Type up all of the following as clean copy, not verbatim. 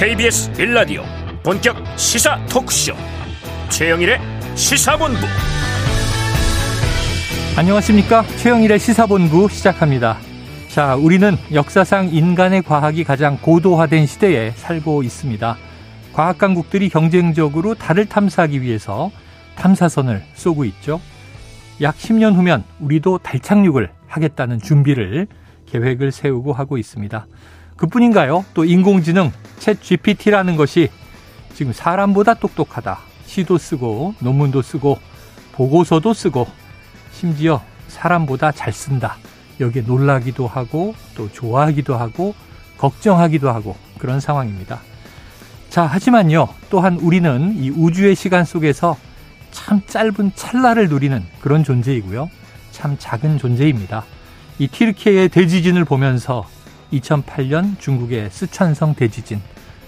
KBS 1라디오 본격 시사 토크쇼 최영일의 시사본부. 안녕하십니까. 최영일의 시사본부 시작합니다. 자, 우리는 역사상 인간의 과학이 가장 고도화된 시대에 살고 있습니다. 과학 강국들이 경쟁적으로 달을 탐사하기 위해서 탐사선을 쏘고 있죠. 약 10년 후면 우리도 달 착륙을 하겠다는 준비를 계획을 세우고 하고 있습니다. 그뿐인가요? 또 인공지능 챗 GPT라는 것이 지금 사람보다 똑똑하다. 시도 쓰고 논문도 쓰고 보고서도 쓰고 심지어 사람보다 잘 쓴다. 여기에 놀라기도 하고 또 좋아하기도 하고 걱정하기도 하고 그런 상황입니다. 자, 하지만요. 또한 우리는 이 우주의 시간 속에서 참 짧은 찰나를 누리는 그런 존재이고요. 참 작은 존재입니다. 이 튀르키예 대지진을 보면서 2008년 중국의 쓰촨성 대지진,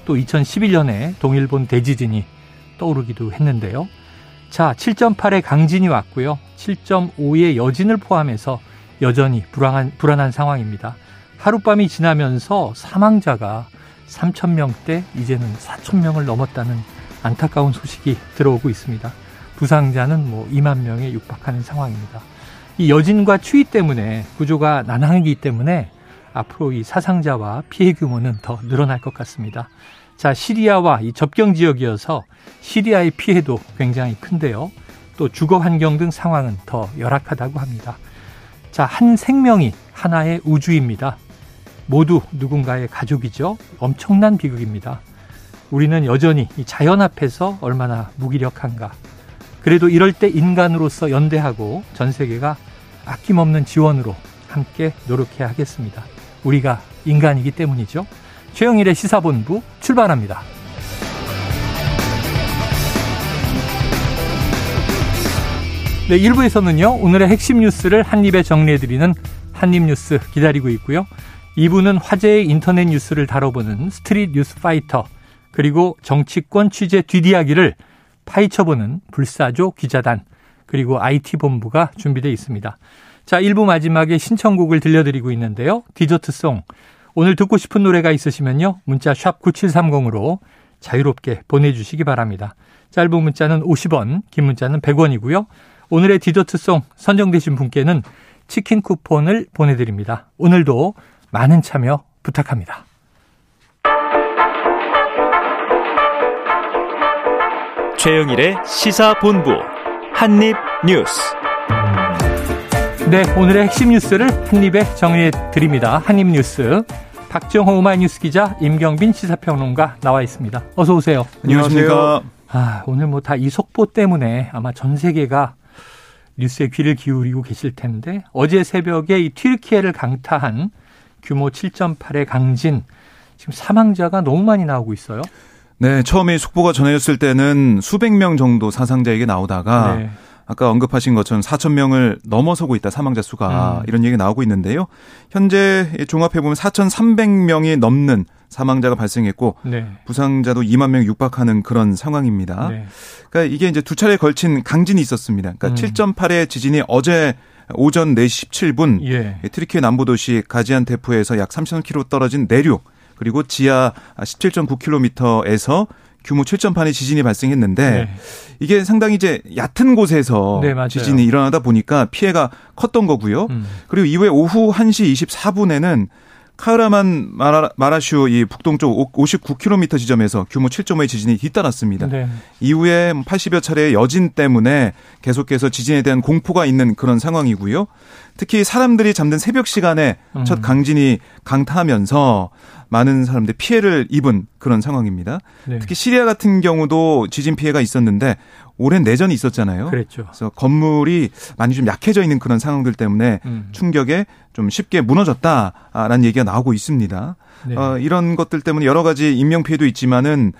또 2011년에 동일본 대지진이 떠오르기도 했는데요. 자, 7.8의 강진이 왔고요. 7.5의 여진을 포함해서 여전히 불안한 상황입니다. 하룻밤이 지나면서 사망자가 3,000명대, 이제는 4,000명을 넘었다는 안타까운 소식이 들어오고 있습니다. 부상자는 2만 명에 육박하는 상황입니다. 이 여진과 추위 때문에 구조가 난항이기 때문에 앞으로 이 사상자와 피해 규모는 더 늘어날 것 같습니다. 자, 시리아와 이 접경 지역이어서 시리아의 피해도 굉장히 큰데요. 또 주거 환경 등 상황은 더 열악하다고 합니다. 자, 한 생명이 하나의 우주입니다. 모두 누군가의 가족이죠. 엄청난 비극입니다. 우리는 여전히 이 자연 앞에서 얼마나 무기력한가. 그래도 이럴 때 인간으로서 연대하고 전 세계가 아낌없는 지원으로 함께 노력해야 하겠습니다. 우리가 인간이기 때문이죠. 최영일의 시사본부 출발합니다. 네, 1부에서는요. 오늘의 핵심 뉴스를 한입에 정리해드리는 한입뉴스 기다리고 있고요. 2부는 화제의 인터넷 뉴스를 다뤄보는 스트릿 뉴스 파이터, 그리고 정치권 취재 뒷이야기를 파헤쳐보는 불사조 기자단, 그리고 IT본부가 준비되어 있습니다. 자, 1부 마지막에 신청곡을 들려드리고 있는데요. 디저트송. 오늘 듣고 싶은 노래가 있으시면요. 문자 샵 9730으로 자유롭게 보내주시기 바랍니다. 짧은 문자는 50원, 긴 문자는 100원이고요. 오늘의 디저트송 선정되신 분께는 치킨 쿠폰을 보내드립니다. 오늘도 많은 참여 부탁합니다. 최영일의 시사본부 한입뉴스. 네, 오늘의 핵심 뉴스를 한입에 정리해드립니다. 한입뉴스. 박정호 오마이뉴스 기자, 임경빈 시사평론가 나와 있습니다. 어서 오세요. 안녕하십니까. 아, 오늘 다 이 속보 때문에 아마 전 세계가 뉴스에 귀를 기울이고 계실 텐데, 어제 새벽에 이 튀르키예를 강타한 규모 7.8의 강진, 지금 사망자가 너무 많이 나오고 있어요. 네, 처음에 속보가 전해졌을 때는 수백 명 정도 사상자 얘기 나오다가, 네. 아까 언급하신 것처럼 4천 명을 넘어서고 있다, 사망자 수가. 이런 얘기가 나오고 있는데요. 현재 종합해보면 4,300명이 넘는 사망자가 발생했고, 네. 부상자도 2만 명 육박하는 그런 상황입니다. 네. 그러니까 이게 이제 두 차례에 걸친 강진이 있었습니다. 그러니까 7.8의 지진이 어제 오전 4시 17분 예. 튀르키예 남부도시 가지안테프에서 약 3,000km 떨어진 내륙, 그리고 지하 17.9km에서 규모 7.8의 지진이 발생했는데 네. 이게 상당히 이제 얕은 곳에서 네, 지진이 일어나다 보니까 피해가 컸던 거고요. 그리고 이후에 오후 1시 24분에는 카라만 마라슈 이 북동쪽 59km 지점에서 규모 7.5의 지진이 뒤따랐습니다. 네. 이후에 80여 차례의 여진 때문에 계속해서 지진에 대한 공포가 있는 그런 상황이고요. 특히 사람들이 잠든 새벽 시간에 첫 강진이 강타하면서 많은 사람들이 피해를 입은 그런 상황입니다. 네. 특히 시리아 같은 경우도 지진 피해가 있었는데 오랜 내전이 있었잖아요. 그랬죠. 그래서 건물이 많이 좀 약해져 있는 그런 상황들 때문에 충격에 좀 쉽게 무너졌다라는 얘기가 나오고 있습니다. 네. 이런 것들 때문에 여러 가지 인명 피해도 있지만은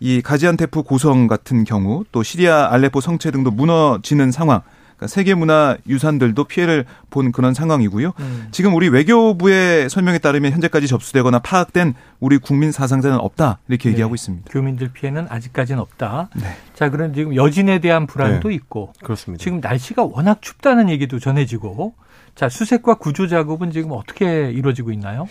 이 가지안테프 고성 같은 경우 또 시리아 알레포 성체 등도 무너지는 상황, 그러니까 세계문화유산들도 피해를 본 그런 상황이고요. 지금 우리 외교부의 설명에 따르면 현재까지 접수되거나 파악된 우리 국민 사상자는 없다 이렇게 얘기하고 있습니다. 교민들 피해는 아직까지는 없다. 네. 자, 그럼 지금 여진에 대한 불안도 있고 그렇습니다. 지금 날씨가 워낙 춥다는 얘기도 전해지고 자, 수색과 구조 작업은 지금 어떻게 이루어지고 있나요?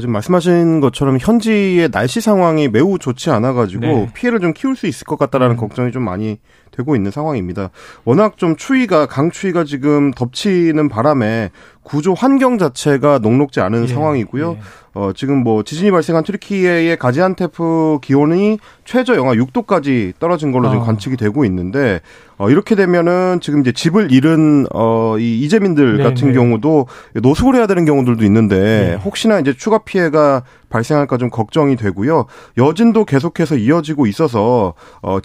지금 말씀하신 것처럼 현지의 날씨 상황이 매우 좋지 않아가지고 피해를 좀 키울 수 있을 것 같다라는 걱정이 좀 많이 되고 있는 상황입니다. 워낙 좀 추위가, 강추위가 지금 덮치는 바람에 구조 환경 자체가 녹록지 않은 상황이고요. 지금 뭐 지진이 발생한 튀르키예의 가지안테프 기온이 최저 영하 6도까지 떨어진 걸로 지금 관측이 되고 있는데 이렇게 되면은 지금 이제 집을 잃은 이 이재민들 같은 경우도 노숙을 해야 되는 경우들도 있는데 혹시나 이제 추가 피해가 발생할까 좀 걱정이 되고요. 여진도 계속해서 이어지고 있어서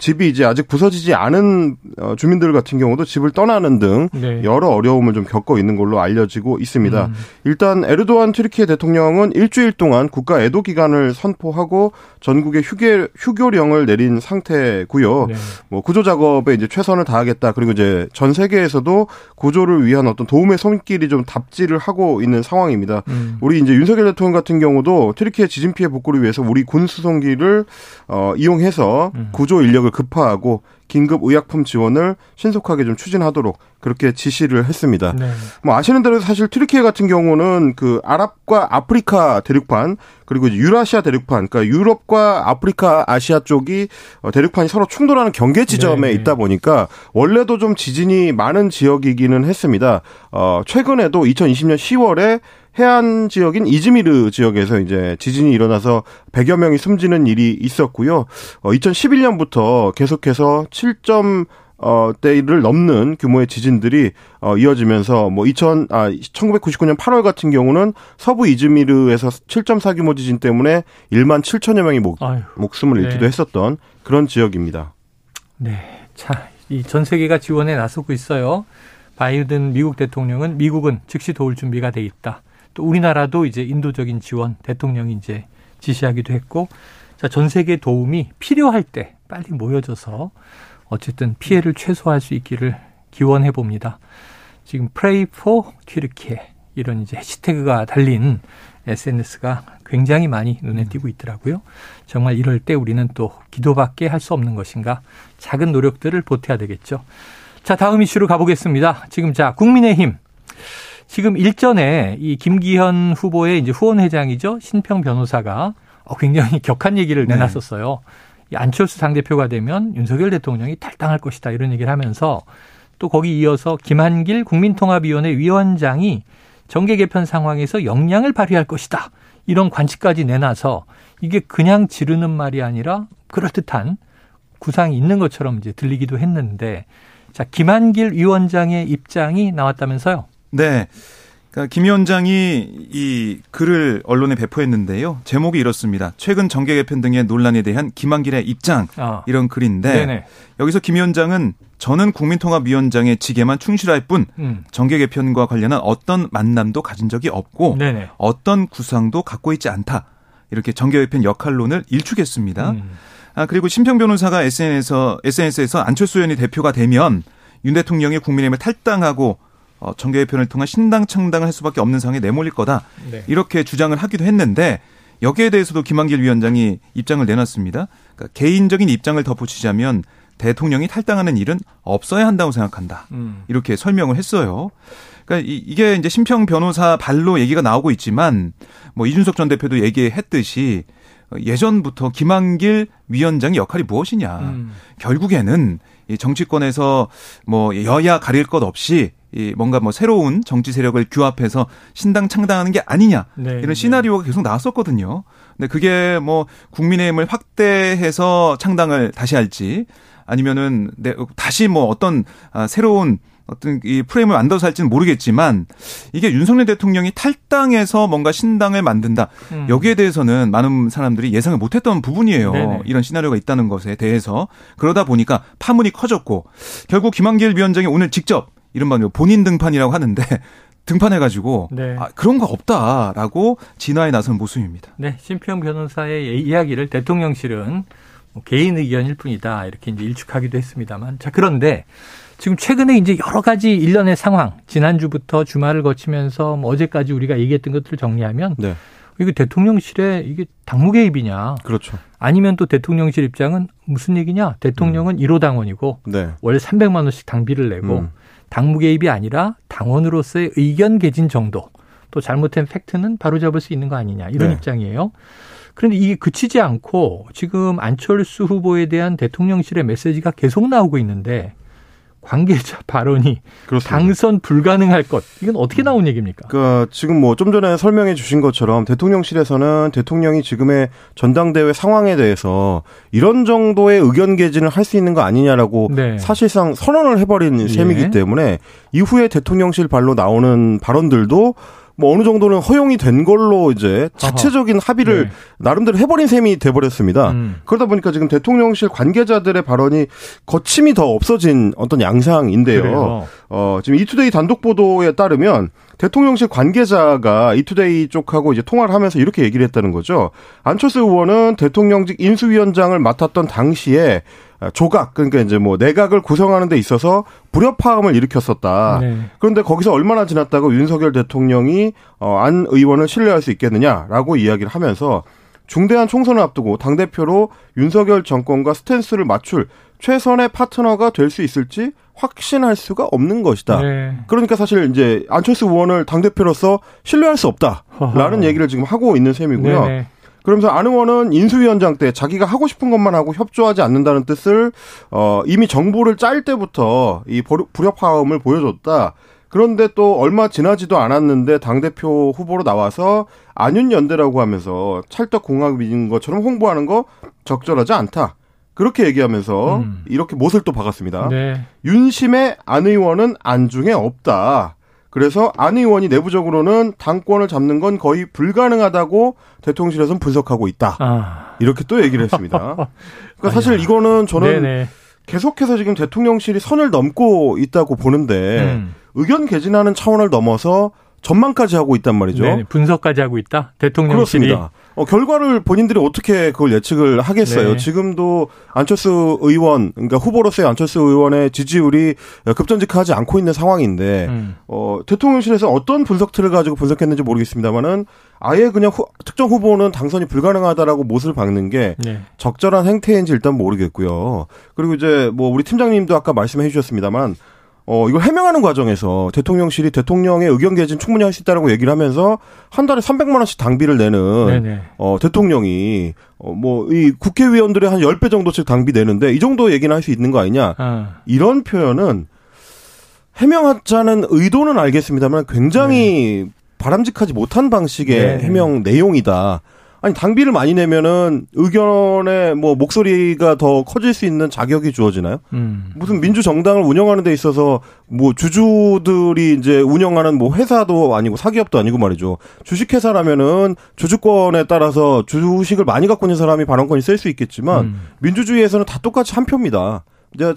집이 이제 아직 부서지지 않은 주민들 같은 경우도 집을 떠나는 등 여러 어려움을 좀 겪고 있는 걸로 알려지고 있습니다. 일단 에르도안 튀르키예 대통령은 일주일 동안 국가 애도 기간을 선포하고 전국에 휴교령을 내린 상태고요. 뭐 구조 작업에 이제 최선을 다하겠다. 그리고 이제 전 세계에서도 구조를 위한 어떤 도움의 손길이 좀 답지를 하고 있는 상황입니다. 우리 이제 윤석열 대통령 같은 경우도 튀르키예 지진 피해 복구를 위해서 우리 군 수송기를 이용해서 구조 인력을 급파하고 긴급 의약품 지원을 신속하게 좀 추진하도록 그렇게 지시를 했습니다. 네. 뭐 아시는 대로 사실 튀르키예 같은 경우는 그 아랍과 아프리카 대륙판 그리고 이제 유라시아 대륙판, 그러니까 유럽과 아프리카, 아시아 쪽이 대륙판이 서로 충돌하는 경계 지점에 있다 보니까 원래도 좀 지진이 많은 지역이기는 했습니다. 최근에도 2020년 10월에 해안 지역인 이즈미르 지역에서 이제 지진이 일어나서 100여 명이 숨지는 일이 있었고요. 2011년부터 계속해서 7.0대를 넘는 규모의 지진들이 이어지면서 뭐 1999년 8월 같은 경우는 서부 이즈미르에서 7.4 규모 지진 때문에 1만 7천여 명이 목숨을 잃기도 했었던 그런 지역입니다. 네. 자, 이 전 세계가 지원에 나서고 있어요. 바이든 미국 대통령은 미국은 즉시 도울 준비가 돼 있다. 또 우리나라도 이제 인도적인 지원 대통령이 이제 지시하기도 했고, 자, 전 세계 도움이 필요할 때 빨리 모여져서 어쨌든 피해를 최소화할 수 있기를 기원해 봅니다. 지금 Pray for 튀르키예 이런 이제 해시태그가 달린 SNS가 굉장히 많이 눈에 띄고 있더라고요. 정말 이럴 때 우리는 또 기도밖에 할 수 없는 것인가? 작은 노력들을 보태야 되겠죠. 자, 다음 이슈로 가보겠습니다. 지금 자, 국민의힘. 지금 일전에 이 김기현 후보의 이제 후원회장이죠. 신평 변호사가 굉장히 격한 얘기를 내놨었어요. 이 안철수 당대표가 되면 윤석열 대통령이 탈당할 것이다 이런 얘기를 하면서 또 거기 이어서 김한길 국민통합위원회 위원장이 정계 개편 상황에서 역량을 발휘할 것이다. 이런 관측까지 내놔서 이게 그냥 지르는 말이 아니라 그럴듯한 구상이 있는 것처럼 이제 들리기도 했는데 자, 김한길 위원장의 입장이 나왔다면서요. 네. 그러니까 김 위원장이 이 글을 언론에 배포했는데요. 제목이 이렇습니다. 최근 정계 개편 등의 논란에 대한 김한길의 입장 이런 글인데 여기서 김 위원장은 저는 국민통합위원장의 직에만 충실할 뿐 정계 개편과 관련한 어떤 만남도 가진 적이 없고 어떤 구상도 갖고 있지 않다. 이렇게 정계 개편 역할론을 일축했습니다. 그리고 신평 변호사가 SNS에서 안철수 의원이 대표가 되면 윤 대통령이 국민의힘을 탈당하고 정계 개편을 통한 신당 창당을 할 수밖에 없는 상황에 내몰릴 거다. 이렇게 주장을 하기도 했는데 여기에 대해서도 김한길 위원장이 입장을 내놨습니다. 그러니까 개인적인 입장을 덧붙이자면 대통령이 탈당하는 일은 없어야 한다고 생각한다. 이렇게 설명을 했어요. 그러니까 이게 이제 신평 변호사 발로 얘기가 나오고 있지만 뭐 이준석 전 대표도 얘기했듯이 예전부터 김한길 위원장의 역할이 무엇이냐. 결국에는 이 정치권에서 뭐 여야 가릴 것 없이 이 뭔가 뭐 새로운 정치 세력을 규합해서 신당 창당하는 게 아니냐 이런 시나리오가 계속 나왔었거든요. 근데 그게 뭐 국민의힘을 확대해서 창당을 다시 할지 아니면은 다시 뭐 어떤 새로운 어떤 이 프레임을 만들어서 할지는 모르겠지만 이게 윤석열 대통령이 탈당해서 뭔가 신당을 만든다. 여기에 대해서는 많은 사람들이 예상을 못했던 부분이에요. 이런 시나리오가 있다는 것에 대해서. 그러다 보니까 파문이 커졌고 결국 김한길 위원장이 오늘 직접 이른바 본인 등판이라고 하는데 등판해가지고 그런 거 없다라고 진화에 나선 모습입니다. 네, 신평 변호사의 이야기를 대통령실은 개인 의견일 뿐이다 이렇게 이제 일축하기도 했습니다만 자 그런데 지금 최근에 이제 여러 가지 일련의 상황, 지난주부터 주말을 거치면서 뭐 어제까지 우리가 얘기했던 것들을 정리하면 네. 이거 대통령실에 이게 당무 개입이냐. 그렇죠. 아니면 또 대통령실 입장은 무슨 얘기냐. 대통령은 1호 당원이고 네. 월 300만 원씩 당비를 내고 당무 개입이 아니라 당원으로서의 의견 개진 정도. 또 잘못된 팩트는 바로잡을 수 있는 거 아니냐. 이런 네. 입장이에요. 그런데 이게 그치지 않고 지금 안철수 후보에 대한 대통령실의 메시지가 계속 나오고 있는데 관계자 발언이 그렇습니다. 당선 불가능할 것. 이건 어떻게 나온 얘기입니까? 그러니까 지금 뭐 좀 전에 설명해 주신 것처럼 대통령실에서는 대통령이 지금의 전당대회 상황에 대해서 이런 정도의 의견 개진을 할 수 있는 거 아니냐라고 네. 사실상 선언을 해버린 예. 셈이기 때문에 이후에 대통령실 발로 나오는 발언들도 뭐 어느 정도는 허용이 된 걸로 이제 자체적인 합의를 네. 나름대로 해버린 셈이 돼버렸습니다. 그러다 보니까 지금 대통령실 관계자들의 발언이 거침이 더 없어진 어떤 양상인데요. 지금 이투데이 단독 보도에 따르면 대통령실 관계자가 이투데이 쪽하고 이제 통화를 하면서 이렇게 얘기를 했다는 거죠. 안철수 의원은 대통령직 인수위원장을 맡았던 당시에 조각, 그러니까 이제 뭐 내각을 구성하는 데 있어서 불협화음을 일으켰었다. 네. 그런데 거기서 얼마나 지났다고 윤석열 대통령이 안 의원을 신뢰할 수 있겠느냐라고 이야기를 하면서 중대한 총선을 앞두고 당대표로 윤석열 정권과 스탠스를 맞출 최선의 파트너가 될 수 있을지 확신할 수가 없는 것이다. 네. 그러니까 사실 이제 안철수 의원을 당대표로서 신뢰할 수 없다라는 얘기를 지금 하고 있는 셈이고요. 네네. 그러면서 안 의원은 인수위원장 때 자기가 하고 싶은 것만 하고 협조하지 않는다는 뜻을 이미 정보를 짤 때부터 이 불협화음을 보여줬다. 그런데 또 얼마 지나지도 않았는데 당대표 후보로 나와서 안윤연대라고 하면서 찰떡궁합인 것처럼 홍보하는 거 적절하지 않다. 그렇게 얘기하면서 이렇게 못을 또 박았습니다. 네. 윤심의 안 의원은 안중에 없다. 그래서 안 의원이 내부적으로는 당권을 잡는 건 거의 불가능하다고 대통령실에서는 분석하고 있다. 아. 이렇게 또 얘기를 했습니다. 그러니까 아니야. 사실 이거는 저는 네네. 계속해서 지금 대통령실이 선을 넘고 있다고 보는데 의견 개진하는 차원을 넘어서 전망까지 하고 있단 말이죠. 네네. 분석까지 하고 있다? 대통령실이? 그렇습니다. 결과를 본인들이 어떻게 그걸 예측을 하겠어요. 네. 지금도 안철수 의원, 그러니까 후보로서의 안철수 의원의 지지율이 급전직하지 않고 있는 상황인데 대통령실에서 어떤 분석 틀을 가지고 분석했는지 모르겠습니다만은 아예 그냥 특정 후보는 당선이 불가능하다라고 못을 박는 게 네. 적절한 행태인지 일단 모르겠고요. 그리고 이제 뭐 우리 팀장님도 아까 말씀해 주셨습니다만 이걸 해명하는 과정에서 대통령실이 대통령의 의견 개진 충분히 할 수 있다라고 얘기를 하면서 한 달에 300만 원씩 당비를 내는 네네. 대통령이 뭐 이 국회의원들의 한 10배 정도씩 당비 내는데 이 정도 얘기는 할 수 있는 거 아니냐. 이런 표현은 해명하자는 의도는 알겠습니다만 굉장히 바람직하지 못한 방식의 네네. 해명 내용이다. 아니 당비를 많이 내면은 의견의 뭐 목소리가 더 커질 수 있는 자격이 주어지나요? 무슨 민주 정당을 운영하는 데 있어서 뭐 주주들이 이제 운영하는 뭐 회사도 아니고 사기업도 아니고 말이죠. 주식회사라면은 주주권에 따라서 주식을 많이 갖고 있는 사람이 발언권이 셀 수 있겠지만 민주주의에서는 다 똑같이 한 표입니다.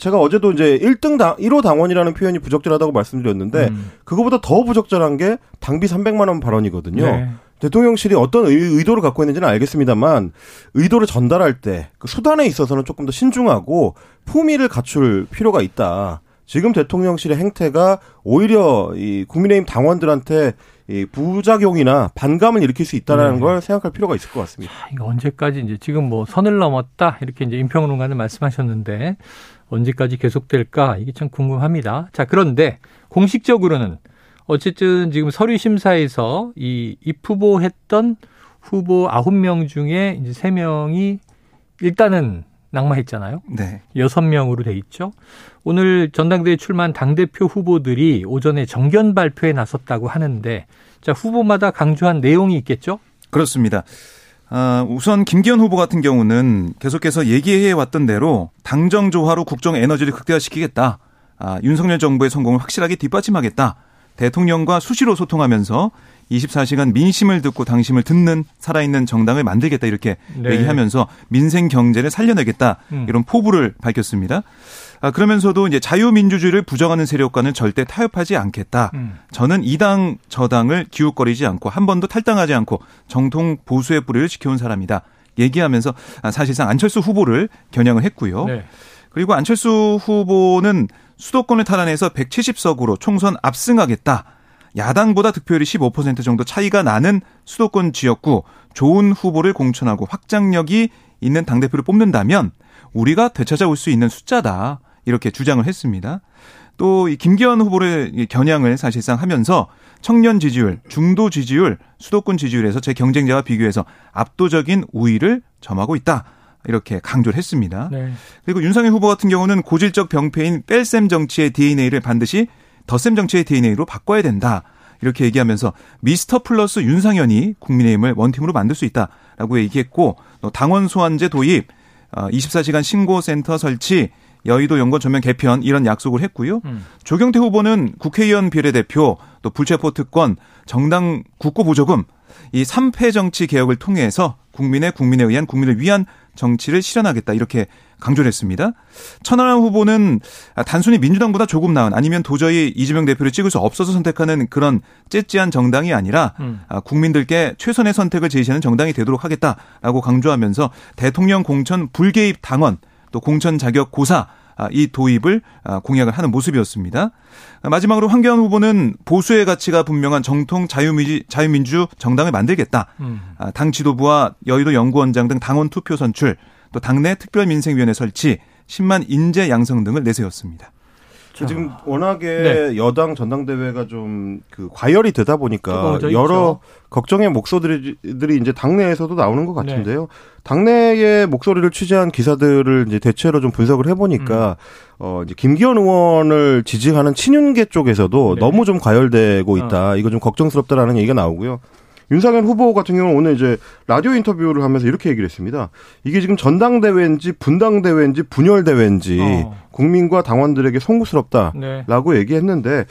제가 어제도 이제 1호 당원이라는 표현이 부적절하다고 말씀드렸는데 그거보다 더 부적절한 게 당비 300만 원 발언이거든요. 네. 대통령실이 어떤 의도를 갖고 있는지는 알겠습니다만 의도를 전달할 때 그 수단에 있어서는 조금 더 신중하고 품위를 갖출 필요가 있다. 지금 대통령실의 행태가 오히려 이 국민의힘 당원들한테 이 부작용이나 반감을 일으킬 수 있다라는 걸 생각할 필요가 있을 것 같습니다. 자, 이거 언제까지 이제 지금 뭐 선을 넘었다 이렇게 이제 임평론가는 말씀하셨는데 언제까지 계속될까 이게 참 궁금합니다. 자, 그런데 공식적으로는 어쨌든 지금 서류 심사에서 이 입후보했던 후보 9명 중에 이제 3명이 일단은 낙마했잖아요. 네. 6명으로 돼 있죠. 오늘 전당대회 출마한 당대표 후보들이 오전에 정견 발표에 나섰다고 하는데 자, 후보마다 강조한 내용이 있겠죠? 그렇습니다. 우선 김기현 후보 같은 경우는 계속해서 얘기해 왔던 대로 당정조화로 국정 에너지를 극대화시키겠다. 윤석열 정부의 성공을 확실하게 뒷받침하겠다. 대통령과 수시로 소통하면서 24시간 민심을 듣고 당심을 듣는 살아있는 정당을 만들겠다 이렇게 네. 얘기하면서 민생 경제를 살려내겠다 이런 포부를 밝혔습니다. 그러면서도 이제 자유민주주의를 부정하는 세력과는 절대 타협하지 않겠다. 저는 이 당 저 당을 기웃거리지 않고 한 번도 탈당하지 않고 정통 보수의 뿌리를 지켜온 사람이다. 얘기하면서 사실상 안철수 후보를 겨냥을 했고요. 네. 그리고 안철수 후보는 수도권을 탈환해서 170석으로 총선 압승하겠다. 야당보다 득표율이 15% 정도 차이가 나는 수도권 지역구 좋은 후보를 공천하고 확장력이 있는 당대표를 뽑는다면 우리가 되찾아올 수 있는 숫자다. 이렇게 주장을 했습니다. 또 이 김기현 후보를 겨냥을 사실상 하면서 청년 지지율, 중도 지지율, 수도권 지지율에서 제 경쟁자와 비교해서 압도적인 우위를 점하고 있다. 이렇게 강조를 했습니다. 네. 그리고 윤상현 후보 같은 경우는 고질적 병폐인 뺄셈 정치의 DNA를 반드시 덧셈 정치의 DNA로 바꿔야 된다. 이렇게 얘기하면서 미스터 플러스 윤상현이 국민의힘을 원팀으로 만들 수 있다라고 얘기했고, 당원 소환제 도입, 24시간 신고센터 설치, 여의도 연건 전면 개편 이런 약속을 했고요. 조경태 후보는 국회의원 비례대표, 또 불체포 특권, 정당 국고 보조금, 이 3패 정치 개혁을 통해서 국민에 의한 국민을 위한 정치를 실현하겠다 이렇게 강조를 했습니다. 천하람 후보는 단순히 민주당보다 조금 나은, 아니면 도저히 이재명 대표를 찍을 수 없어서 선택하는 그런 째째한 정당이 아니라 국민들께 최선의 선택을 제시하는 정당이 되도록 하겠다라고 강조하면서 대통령 공천 불개입 당원, 또 공천 자격 고사 이 도입을 공약을 하는 모습이었습니다. 마지막으로 황교안 후보는 보수의 가치가 분명한 정통 자유민주 정당을 만들겠다. 당 지도부와 여의도 연구원장 등 당원 투표 선출, 또 당내 특별민생위원회 설치, 10만 인재 양성 등을 내세웠습니다. 지금 워낙에 네. 여당 전당대회가 좀 과열이 되다 보니까 여러 걱정의 목소리들이 이제 당내에서도 나오는 것 같은데요. 네. 당내의 목소리를 취재한 기사들을 이제 대체로 좀 분석을 해보니까 이제 김기현 의원을 지지하는 친윤계 쪽에서도 네. 너무 좀 과열되고 있다. 이거 좀 걱정스럽다라는 얘기가 나오고요. 윤상현 후보 같은 경우는 오늘 이제 라디오 인터뷰를 하면서 이렇게 얘기를 했습니다. 이게 지금 전당대회인지 분당대회인지 분열대회인지 국민과 당원들에게 송구스럽다라고 네. 얘기했는데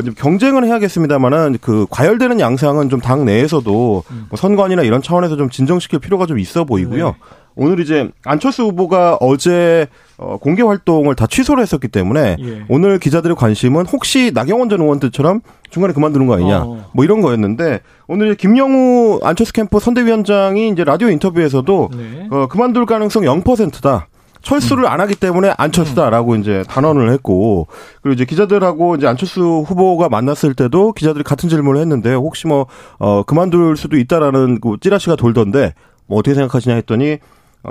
이제 경쟁은 해야겠습니다만은 그 과열되는 양상은 좀 당 내에서도 뭐 선관위나 이런 차원에서 좀 진정시킬 필요가 좀 있어 보이고요. 네. 오늘 이제 안철수 후보가 어제 공개 활동을 다 취소를 했었기 때문에 예. 오늘 기자들의 관심은 혹시 나경원 전 의원들처럼 중간에 그만두는 거 아니냐 뭐 이런 거였는데, 오늘 김영우 안철수 캠프 선대위원장이 이제 라디오 인터뷰에서도 네. 그만둘 가능성 0%다. 철수를 안 하기 때문에 안철수다라고 이제 단언을 했고, 그리고 이제 기자들하고 이제 안철수 후보가 만났을 때도 기자들이 같은 질문을 했는데 혹시 뭐 그만둘 수도 있다라는 그 찌라시가 돌던데 뭐 어떻게 생각하시냐 했더니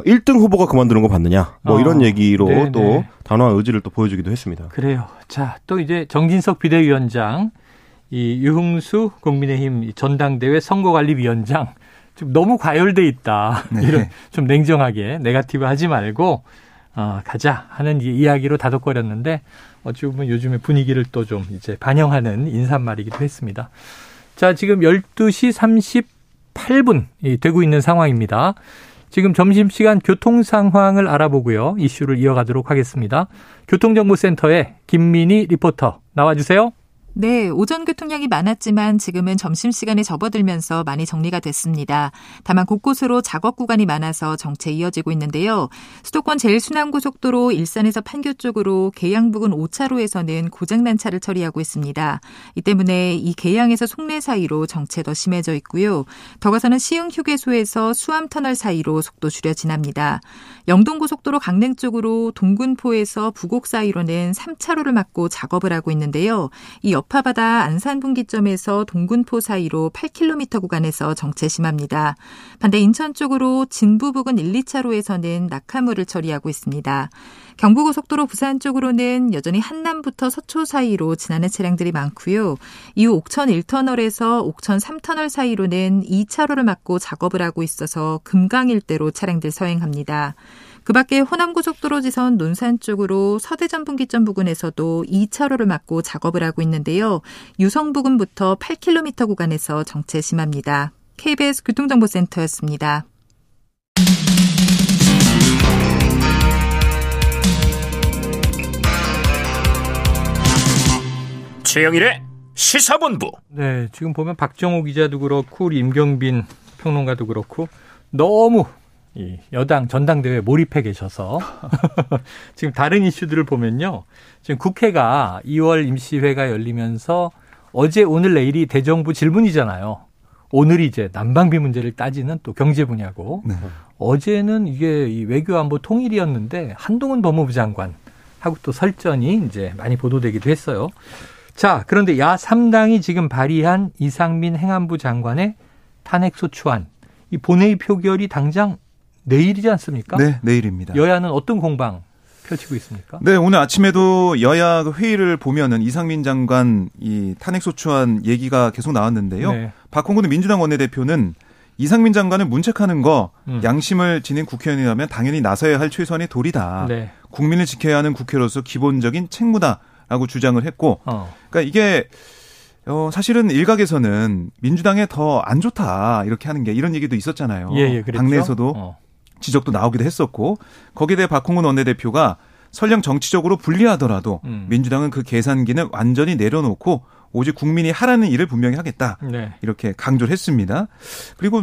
1등 후보가 그만두는 거 봤느냐 뭐 이런 얘기로 네네. 또 단호한 의지를 또 보여주기도 했습니다. 그래요. 자, 또 이제 정진석 비대위원장, 이 유흥수 국민의힘 전당대회 선거관리위원장 좀 너무 과열돼 있다. 네. 이런 좀 냉정하게 네거티브 하지 말고 가자 하는 이야기로 다독거렸는데 어찌 보면 요즘의 분위기를 또 좀 이제 반영하는 인사말이기도 했습니다. 자, 지금 12시 38분 되고 있는 상황입니다. 지금 점심시간 교통 상황을 알아보고요. 이슈를 이어가도록 하겠습니다. 교통정보센터의 김민희 리포터 나와주세요. 네, 오전 교통량이 많았지만 지금은 점심시간에 접어들면서 많이 정리가 됐습니다. 다만 곳곳으로 작업 구간이 많아서 정체 이어지고 있는데요. 수도권 제1순환고속도로 일산에서 판교 쪽으로 계양 부근 5차로에서는 고장난 차를 처리하고 있습니다. 이 때문에 이 계양에서 송내 사이로 정체 더 심해져 있고요. 더 가서는 시흥휴게소에서 수암터널 사이로 속도 줄여 지납니다. 영동고속도로 강릉 쪽으로 동군포에서 부곡 사이로는 3차로를 막고 작업을 하고 있는데요. 이 옆 여파바다 안산분기점에서 동군포 사이로 8km 구간에서 정체 심합니다. 반대 인천 쪽으로 진부 부근 1, 2차로에서는 낙하물을 처리하고 있습니다. 경부고속도로 부산 쪽으로는 여전히 한남부터 서초 사이로 지나는 차량들이 많고요. 이후 옥천 1터널에서 옥천 3터널 사이로는 2차로를 막고 작업을 하고 있어서 금강 일대로 차량들 서행합니다. 그 밖에 호남고속도로 지선 논산 쪽으로 서대전 분기점 부근에서도 2차로를 막고 작업을 하고 있는데요. 유성 부근부터 8km 구간에서 정체 심합니다. KBS 교통정보센터였습니다. 최영일의 시사본부. 네, 지금 보면 박정호 기자도 그렇고 우리 임경빈 평론가도 그렇고 너무 이 여당 전당대회에 몰입해 계셔서 지금 다른 이슈들을 보면요. 지금 국회가 2월 임시회가 열리면서 어제 오늘 내일이 대정부 질문이잖아요. 오늘이 이제 난방비 문제를 따지는 또 경제 분야고 네. 어제는 이게 이 외교안보 통일이었는데 한동훈 법무부 장관 하고 또 설전이 이제 많이 보도되기도 했어요. 자, 그런데 야 3당이 지금 발의한 이상민 행안부 장관의 탄핵소추안, 이 본회의 표결이 당장 내일이지 않습니까? 네, 내일입니다. 여야는 어떤 공방 펼치고 있습니까? 네, 오늘 아침에도 여야 회의를 보면은 이상민 장관 이 탄핵소추안 얘기가 계속 나왔는데요. 네. 박홍근 민주당 원내대표는 이상민 장관을 문책하는 거 양심을 지닌 국회의원이라면 당연히 나서야 할 최선의 도리다. 네. 국민을 지켜야 하는 국회로서 기본적인 책무다라고 주장을 했고, 그러니까 이게 사실은 일각에서는 민주당에 더 안 좋다 이렇게 하는 게 이런 얘기도 있었잖아요. 예, 그랬죠? 당내에서도 지적도 나오기도 했었고, 거기에 대해 박홍근 원내대표가 설령 정치적으로 불리하더라도 민주당은 그 계산기는 완전히 내려놓고 오직 국민이 하라는 일을 분명히 하겠다. 네. 이렇게 강조를 했습니다. 그리고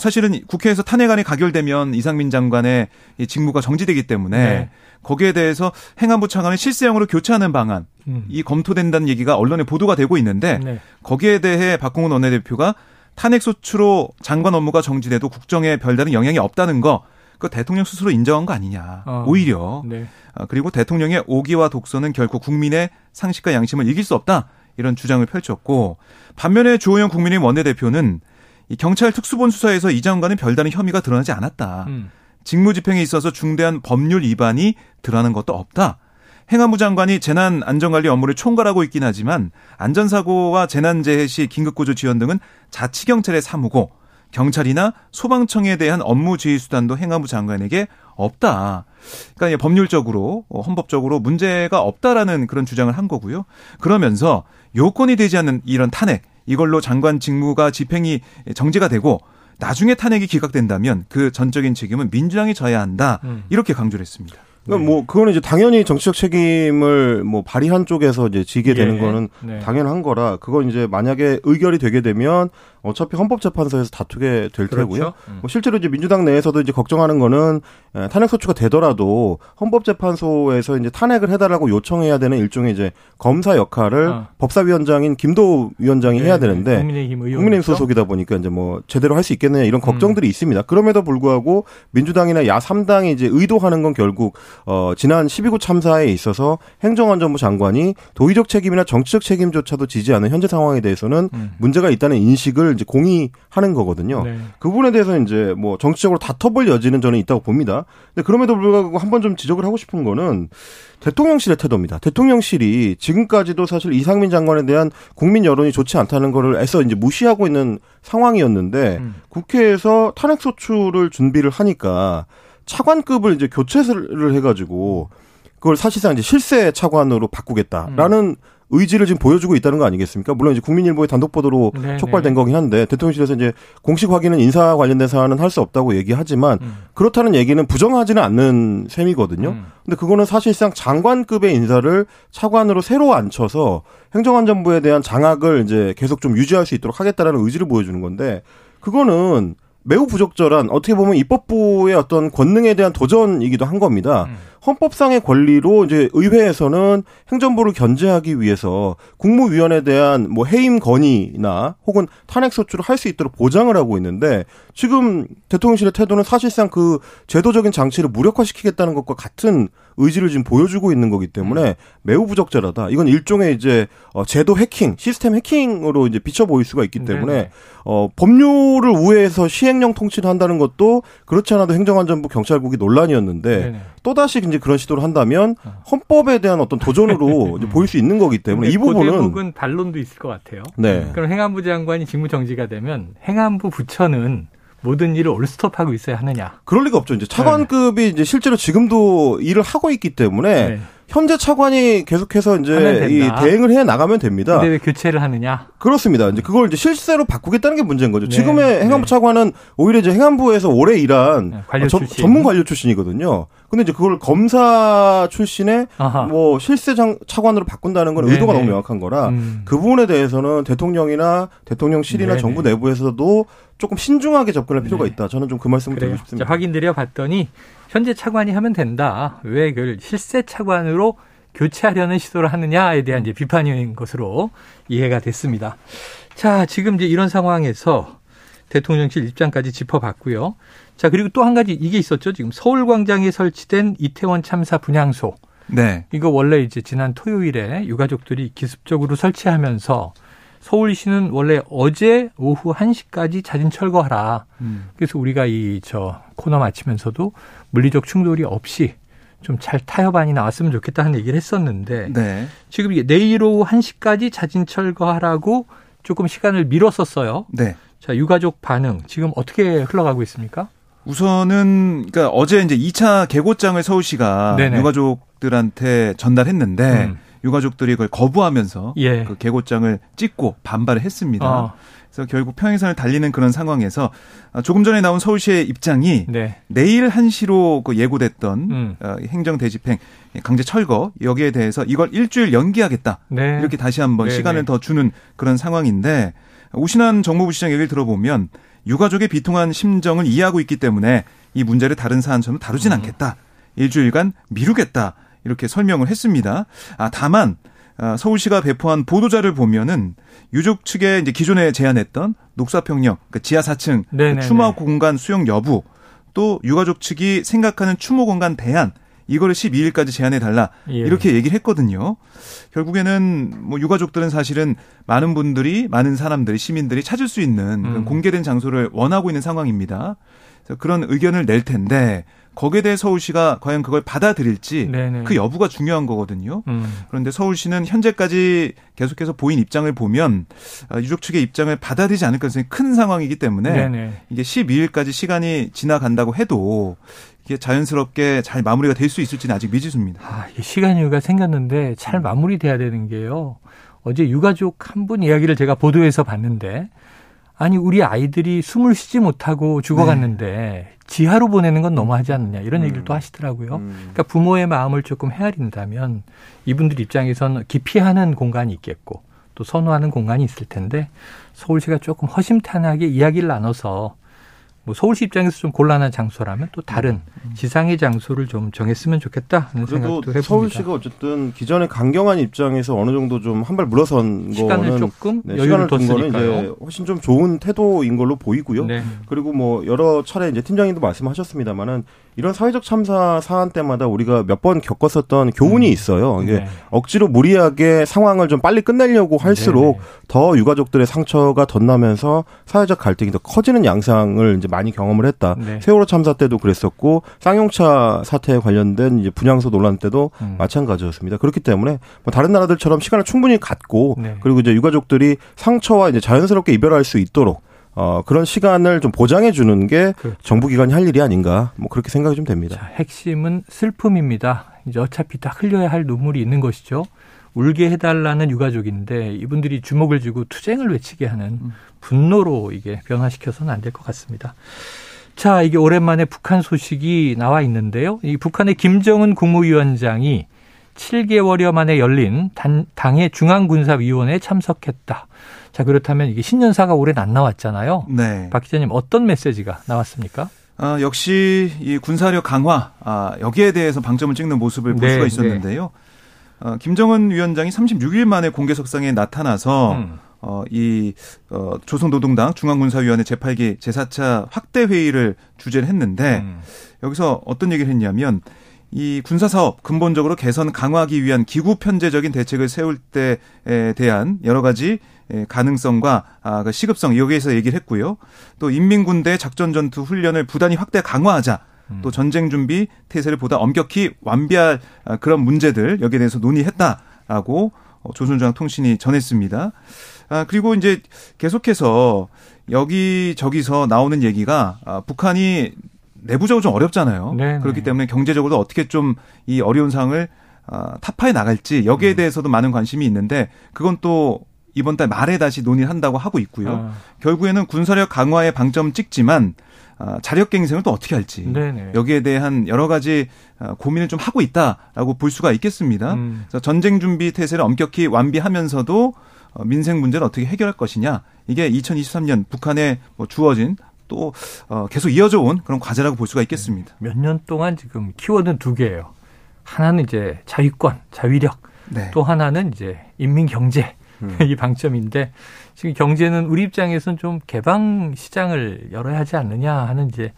사실은 국회에서 탄핵안이 가결되면 이상민 장관의 직무가 정지되기 때문에 네. 거기에 대해서 행안부 차관을 실세형으로 교체하는 방안이 검토된다는 얘기가 언론에 보도가 되고 있는데 네. 거기에 대해 박홍근 원내대표가 탄핵소추로 장관 업무가 정지돼도 국정에 별다른 영향이 없다는 거 그 대통령 스스로 인정한 거 아니냐. 오히려. 네. 그리고 대통령의 오기와 독선은 결코 국민의 상식과 양심을 이길 수 없다. 이런 주장을 펼쳤고, 반면에 주호영 국민의힘 원내대표는 이 경찰 특수본 수사에서 이 장관은 별다른 혐의가 드러나지 않았다. 직무집행에 있어서 중대한 법률 위반이 드러나는 것도 없다. 행안부 장관이 재난안전관리 업무를 총괄하고 있긴 하지만 안전사고와 재난재해 시 긴급구조 지원 등은 자치경찰의 사무고 경찰이나 소방청에 대한 업무 지휘 수단도 행안부 장관에게 없다. 그러니까 법률적으로 헌법적으로 문제가 없다라는 그런 주장을 한 거고요. 그러면서 요건이 되지 않는 이런 탄핵, 이걸로 장관 직무가 집행이 정지가 되고 나중에 탄핵이 기각된다면 그 전적인 책임은 민주당이 져야 한다. 이렇게 강조를 했습니다. 그러니까 네. 그거는 이제 당연히 정치적 책임을 발의한 쪽에서 이제 지게 되는 거는 당연한 거라, 그건 이제 만약에 의결이 되게 되면 어차피 헌법재판소에서 다투게 될 테고요. 실제로 이제 민주당 내에서도 이제 걱정하는 거는 탄핵소추가 되더라도 헌법재판소에서 이제 탄핵을 해달라고 요청해야 되는 일종의 이제 검사 역할을 법사위원장인 김도호 위원장이 해야 되는데 국민의힘 소속이다 보니까 이제 제대로 할 수 있겠느냐 이런 걱정들이 있습니다. 그럼에도 불구하고 민주당이나 야 3당이 이제 의도하는 건 결국 지난 12구 참사에 있어서 행정안전부 장관이 도의적 책임이나 정치적 책임조차도 지지 않은 현재 상황에 대해서는 문제가 있다는 인식을 이제 공의하는 거거든요. 네. 그 부분에 대해서 이제 정치적으로 다퉈볼 여지는 저는 있다고 봅니다. 근데 그럼에도 불구하고 한 번 좀 지적을 하고 싶은 거는 대통령실의 태도입니다. 대통령실이 지금까지도 사실 이상민 장관에 대한 국민 여론이 좋지 않다는 거를 애써 이제 무시하고 있는 상황이었는데 국회에서 탄핵소추를 준비를 하니까 차관급을 이제 교체를 해가지고 그걸 사실상 이제 실세 차관으로 바꾸겠다라는 의지를 지금 보여주고 있다는 거 아니겠습니까? 물론 이제 국민일보의 단독 보도로 촉발된 거긴 한데 대통령실에서 이제 공식 확인은 인사 관련된 사안은 할 수 없다고 얘기하지만 그렇다는 얘기는 부정하지는 않는 셈이거든요. 근데 그거는 사실상 장관급의 인사를 차관으로 새로 앉혀서 행정안전부에 대한 장악을 이제 계속 좀 유지할 수 있도록 하겠다라는 의지를 보여주는 건데 그거는 매우 부적절한, 어떻게 보면 입법부의 어떤 권능에 대한 도전이기도 한 겁니다. 헌법상의 권리로 이제 의회에서는 행정부를 견제하기 위해서 국무위원에 대한 해임 건의나 혹은 탄핵소추를 할 수 있도록 보장을 하고 있는데 지금 대통령실의 태도는 사실상 그 제도적인 장치를 무력화시키겠다는 것과 같은 의지를 지금 보여주고 있는 거기 때문에 매우 부적절하다. 이건 일종의 이제 제도 해킹, 시스템 해킹으로 이제 비춰 보일 수가 있기 때문에 네네. 법률을 우회해서 시행령 통치를 한다는 것도 그렇지 않아도 행정안전부 경찰국이 논란이었는데 네네. 또다시 이제 그런 시도를 한다면 헌법에 대한 어떤 도전으로 이제 보일 수 있는 거기 때문에 이 부분은 고대국은 반론도 있을 것 같아요. 네. 그럼 행안부 장관이 직무 정지가 되면 행안부 부처는 모든 일을 올스톱하고 있어야 하느냐? 그럴 리가 없죠. 이제 차관급이 이제 실제로 지금도 일을 하고 있기 때문에 현재 차관이 계속해서 이제 이 대행을 해 나가면 됩니다. 근데 왜 교체를 하느냐? 그렇습니다. 이제 그걸 이제 실세로 바꾸겠다는 게 문제인 거죠. 네. 지금의 행안부 차관은 오히려 이제 행안부에서 오래 일한 관료 전문 관료 출신이거든요. 근데 이제 그걸 검사 출신의 실세 차관으로 바꾼다는 건 의도가 너무 명확한 거라 그 부분에 대해서는 대통령이나 대통령실이나 정부 내부에서도 조금 신중하게 접근할 필요가 있다. 저는 좀 그 말씀을 드리고 싶습니다. 확인드려 봤더니 현재 차관이 하면 된다. 왜 그걸 실세 차관으로 교체하려는 시도를 하느냐에 대한 이제 비판인 것으로 이해가 됐습니다. 자, 지금 이제 이런 상황에서 대통령실 입장까지 짚어봤고요. 자, 그리고 또 한 가지 이게 있었죠. 지금 서울광장에 설치된 이태원 참사 분향소. 네. 이거 원래 이제 지난 토요일에 유가족들이 기습적으로 설치하면서 서울시는 원래 어제 오후 1시까지 자진 철거하라. 그래서 우리가 이 저 코너 마치면서도 물리적 충돌이 없이 좀 잘 타협안이 나왔으면 좋겠다는 얘기를 했었는데 네. 지금 이게 내일 오후 1시까지 자진 철거하라고 조금 시간을 미뤘었어요. 네. 자, 유가족 반응 지금 어떻게 흘러가고 있습니까? 우선은 그러니까 어제 이제 2차 개고장을 서울시가 네네. 유가족들한테 전달했는데 유가족들이 그걸 거부하면서 예. 그 개고장을 찍고 반발을 했습니다. 그래서 결국 평행선을 달리는 그런 상황에서 조금 전에 나온 서울시의 입장이 네. 내일 1시로 그 예고됐던 행정대집행 강제 철거 여기에 대해서 이걸 일주일 연기하겠다. 네. 이렇게 다시 한번 네네. 시간을 더 주는 그런 상황인데 오신환 정무부 시장 얘기를 들어보면 유가족의 비통한 심정을 이해하고 있기 때문에 이 문제를 다른 사안처럼 다루진 않겠다. 일주일간 미루겠다. 이렇게 설명을 했습니다. 아, 다만 서울시가 배포한 보도자를 보면은 유족 측에 이제 기존에 제안했던 녹사평역, 그러니까 지하 4층 네네네. 추모 공간 수용 여부, 또 유가족 측이 생각하는 추모 공간 대안 이거를 12일까지 제안해달라 예. 이렇게 얘기를 했거든요. 결국에는 뭐 유가족들은 사실은 많은 분들이 많은 사람들이 시민들이 찾을 수 있는 그런 공개된 장소를 원하고 있는 상황입니다. 그래서 그런 의견을 낼 텐데 거기에 대해 서울시가 과연 그걸 받아들일지 네네. 그 여부가 중요한 거거든요. 그런데 서울시는 현재까지 계속해서 보인 입장을 보면 유족 측의 입장을 받아들이지 않을 가능성이 큰 상황이기 때문에 네네. 이게 12일까지 시간이 지나간다고 해도 이게 자연스럽게 잘 마무리가 될 수 있을지는 아직 미지수입니다. 아, 이게 시간 여유가 생겼는데 잘 마무리돼야 되는 게요. 어제 유가족 한 분 이야기를 제가 보도해서 봤는데 아니 우리 아이들이 숨을 쉬지 못하고 죽어갔는데 네. 지하로 보내는 건 너무하지 않느냐 이런 얘기를 또 하시더라고요. 그러니까 부모의 마음을 조금 헤아린다면 이분들 입장에선 기피하는 공간이 있겠고 또 선호하는 공간이 있을 텐데 서울시가 조금 허심탄회하게 이야기를 나눠서 뭐 서울시 입장에서 좀 곤란한 장소라면 또 다른 지상의 장소를 좀 정했으면 좋겠다는 생각도 해봅니다. 서울시가 어쨌든 기존의 강경한 입장에서 어느 정도 좀 한 발 물러선 시간을 거는 조금 네, 여유를 뒀으니까요. 이제 훨씬 좀 좋은 태도인 걸로 보이고요. 네. 그리고 뭐 여러 차례 이제 팀장님도 말씀하셨습니다만은 이런 사회적 참사 사안 때마다 우리가 몇 번 겪었었던 교훈이 있어요. 이게 네. 억지로 무리하게 상황을 좀 빨리 끝내려고 할수록 네네. 더 유가족들의 상처가 덧나면서 사회적 갈등이 더 커지는 양상을 이제 많이 경험을 했다. 네. 세월호 참사 때도 그랬었고 쌍용차 사태에 관련된 이제 분양소 논란 때도 마찬가지였습니다. 그렇기 때문에 뭐 다른 나라들처럼 시간을 충분히 갖고 네. 그리고 이제 유가족들이 상처와 이제 자연스럽게 이별할 수 있도록 그런 시간을 좀 보장해 주는 게 그렇죠. 정부 기관이 할 일이 아닌가 뭐 그렇게 생각이 좀 됩니다. 자, 핵심은 슬픔입니다. 이제 어차피 다 흘려야 할 눈물이 있는 것이죠. 울게 해달라는 유가족인데 이분들이 주먹을 쥐고 투쟁을 외치게 하는 분노로 이게 변화시켜서는 안 될 것 같습니다. 자, 이게 오랜만에 북한 소식이 나와 있는데요. 이 북한의 김정은 국무위원장이 7개월여 만에 열린 당의 중앙군사위원회에 참석했다. 자, 그렇다면 이게 신년사가 올해는 안 나왔잖아요. 네. 박 기자님 어떤 메시지가 나왔습니까? 아, 역시 이 군사력 강화 여기에 대해서 방점을 찍는 모습을 볼 네, 수가 있었는데요. 네. 김정은 위원장이 36일 만에 공개석상에 나타나서 조선노동당 중앙군사위원회 제8기 제4차 확대회의를 주재를 했는데 여기서 어떤 얘기를 했냐면 이 군사사업 근본적으로 개선 강화하기 위한 기구 편제적인 대책을 세울 때에 대한 여러 가지 가능성과 시급성 여기에서 얘기를 했고요. 또 인민군대 작전전투 훈련을 부단히 확대 강화하자. 또 전쟁 준비 태세를 보다 엄격히 완비할 그런 문제들 여기에 대해서 논의했다라고 조선중앙통신이 전했습니다. 그리고 이제 계속해서 여기저기서 나오는 얘기가 북한이 내부적으로 좀 어렵잖아요. 네네. 그렇기 때문에 경제적으로 어떻게 좀 이 어려운 상황을 타파해 나갈지 여기에 대해서도 많은 관심이 있는데 그건 또 이번 달 말에 다시 논의를 한다고 하고 있고요. 결국에는 군사력 강화에 방점 찍지만 자력갱생을 또 어떻게 할지 네네. 여기에 대한 여러 가지 고민을 좀 하고 있다라고 볼 수가 있겠습니다. 그래서 전쟁 준비 태세를 엄격히 완비하면서도 민생 문제를 어떻게 해결할 것이냐 이게 2023년 북한에 주어진 또 계속 이어져 온 그런 과제라고 볼 수가 있겠습니다. 몇 년 동안 지금 키워드는 두 개예요. 하나는 이제 자위권, 자위력. 네. 또 하나는 이제 인민 경제. 이 방점인데 지금 경제는 우리 입장에서는 좀 개방 시장을 열어야 하지 않느냐 하는 이제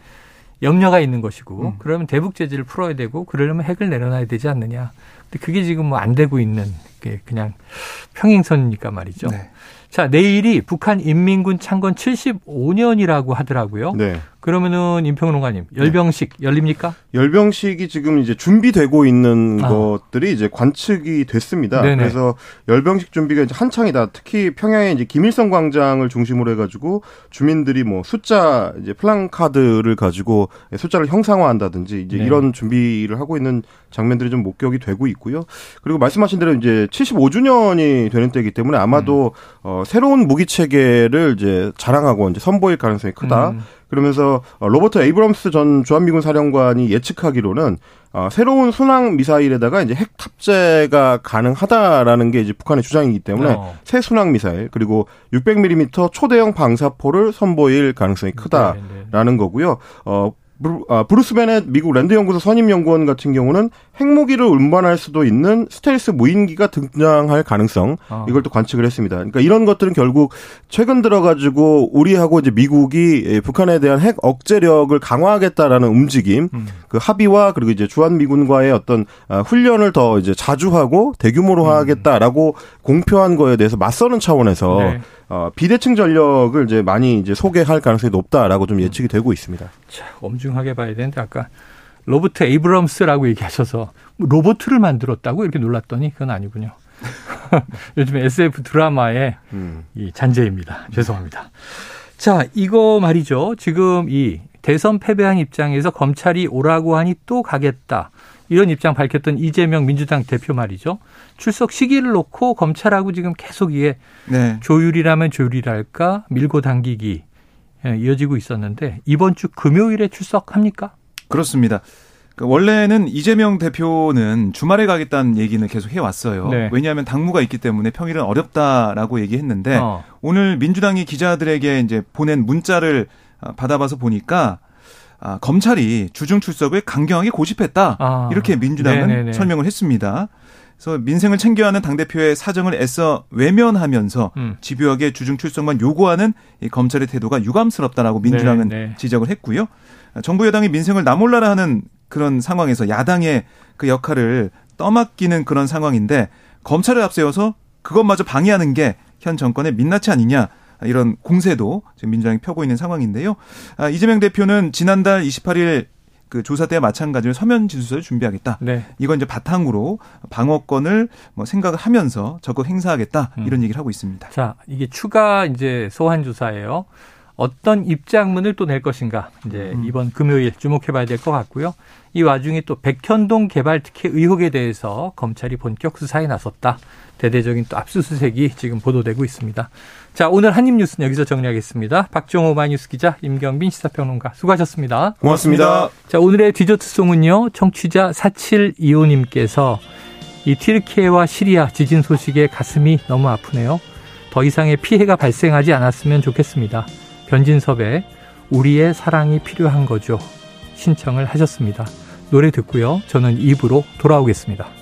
염려가 있는 것이고 그러면 대북 제재를 풀어야 되고 그러려면 핵을 내려놔야 되지 않느냐. 근데 그게 지금 뭐 안 되고 있는 게 그냥 평행선이니까 말이죠. 네. 자, 내일이 북한 인민군 창건 75년이라고 하더라고요. 네. 그러면은 임평론가님, 열병식 네. 열립니까? 열병식이 지금 이제 준비되고 있는 것들이 이제 관측이 됐습니다. 네네. 그래서 열병식 준비가 이제 한창이다. 특히 평양의 이제 김일성 광장을 중심으로 해가지고 주민들이 뭐 숫자 이제 플랑카드를 가지고 숫자를 형상화한다든지 이제 네. 이런 준비를 하고 있는 장면들이 좀 목격이 되고 있고요. 그리고 말씀하신 대로 이제 75주년이 되는 때이기 때문에 아마도 새로운 무기 체계를 이제 자랑하고 이제 선보일 가능성이 크다. 그러면서 로버트 에이브럼스 전 주한미군 사령관이 예측하기로는 새로운 순항 미사일에다가 이제 핵 탑재가 가능하다라는 게 이제 북한의 주장이기 때문에 새 순항 미사일 그리고 600mm 초대형 방사포를 선보일 가능성이 크다라는 거고요. 브루스 베넷 미국 랜드연구소 선임연구원 같은 경우는 핵무기를 운반할 수도 있는 스텔스 무인기가 등장할 가능성 이걸 또 관측을 했습니다. 그러니까 이런 것들은 결국 최근 들어가지고 우리하고 이제 미국이 북한에 대한 핵 억제력을 강화하겠다라는 움직임, 그 합의와 그리고 이제 주한미군과의 어떤 훈련을 더 이제 자주 하고 대규모로 하겠다라고 공표한 거에 대해서 맞서는 차원에서 네. 비대칭 전력을 이제 많이 이제 소개할 가능성이 높다라고 좀 예측이 되고 있습니다. 자, 엄중하게 봐야 되는데 아까 로버트 에이브럼스라고 얘기하셔서 로보트를 만들었다고 이렇게 놀랐더니 그건 아니군요. 요즘 SF 드라마의 이 잔재입니다. 죄송합니다. 자, 이거 말이죠. 지금 이 대선 패배한 입장에서 검찰이 오라고 하니 또 가겠다. 이런 입장 밝혔던 이재명 민주당 대표 말이죠. 출석 시기를 놓고 검찰하고 지금 계속 이게 네. 조율이라면 조율이랄까 밀고 당기기 이어지고 있었는데 이번 주 금요일에 출석합니까? 그렇습니다. 그러니까 원래는 이재명 대표는 주말에 가겠다는 얘기는 계속 해왔어요. 네. 왜냐하면 당무가 있기 때문에 평일은 어렵다라고 얘기했는데 오늘 민주당이 기자들에게 이제 보낸 문자를 받아봐서 보니까 검찰이 주중 출석을 강경하게 고집했다. 이렇게 민주당은 네네네. 설명을 했습니다. 그래서 민생을 챙겨야 하는 당대표의 사정을 애써 외면하면서 집요하게 주중 출석만 요구하는 이 검찰의 태도가 유감스럽다라고 민주당은 네네. 지적을 했고요. 정부 여당이 민생을 나몰라라 하는 그런 상황에서 야당의 그 역할을 떠맡기는 그런 상황인데 검찰을 앞세워서 그것마저 방해하는 게 현 정권의 민낯이 아니냐. 이런 공세도 지금 민주당이 펴고 있는 상황인데요. 이재명 대표는 지난달 28일 그 조사 때와 마찬가지로 서면 진술서를 준비하겠다. 네. 이건 이제 바탕으로 방어권을 뭐 생각을 하면서 적극 행사하겠다. 이런 얘기를 하고 있습니다. 자, 이게 추가 이제 소환 조사예요. 어떤 입장문을 또 낼 것인가. 이제 이번 금요일 주목해봐야 될 것 같고요. 이 와중에 또 백현동 개발 특혜 의혹에 대해서 검찰이 본격 수사에 나섰다. 대대적인 또 압수수색이 지금 보도되고 있습니다. 자, 오늘 한입뉴스는 여기서 정리하겠습니다. 박종호 오마이뉴스 기자, 임경빈 시사평론가 수고하셨습니다. 고맙습니다. 자, 오늘의 디저트송은요. 청취자 4725님께서 이 튀르키예와 시리아 지진 소식에 가슴이 너무 아프네요. 더 이상의 피해가 발생하지 않았으면 좋겠습니다. 변진섭의 우리의 사랑이 필요한 거죠. 신청을 하셨습니다. 노래 듣고요. 저는 2부로 돌아오겠습니다.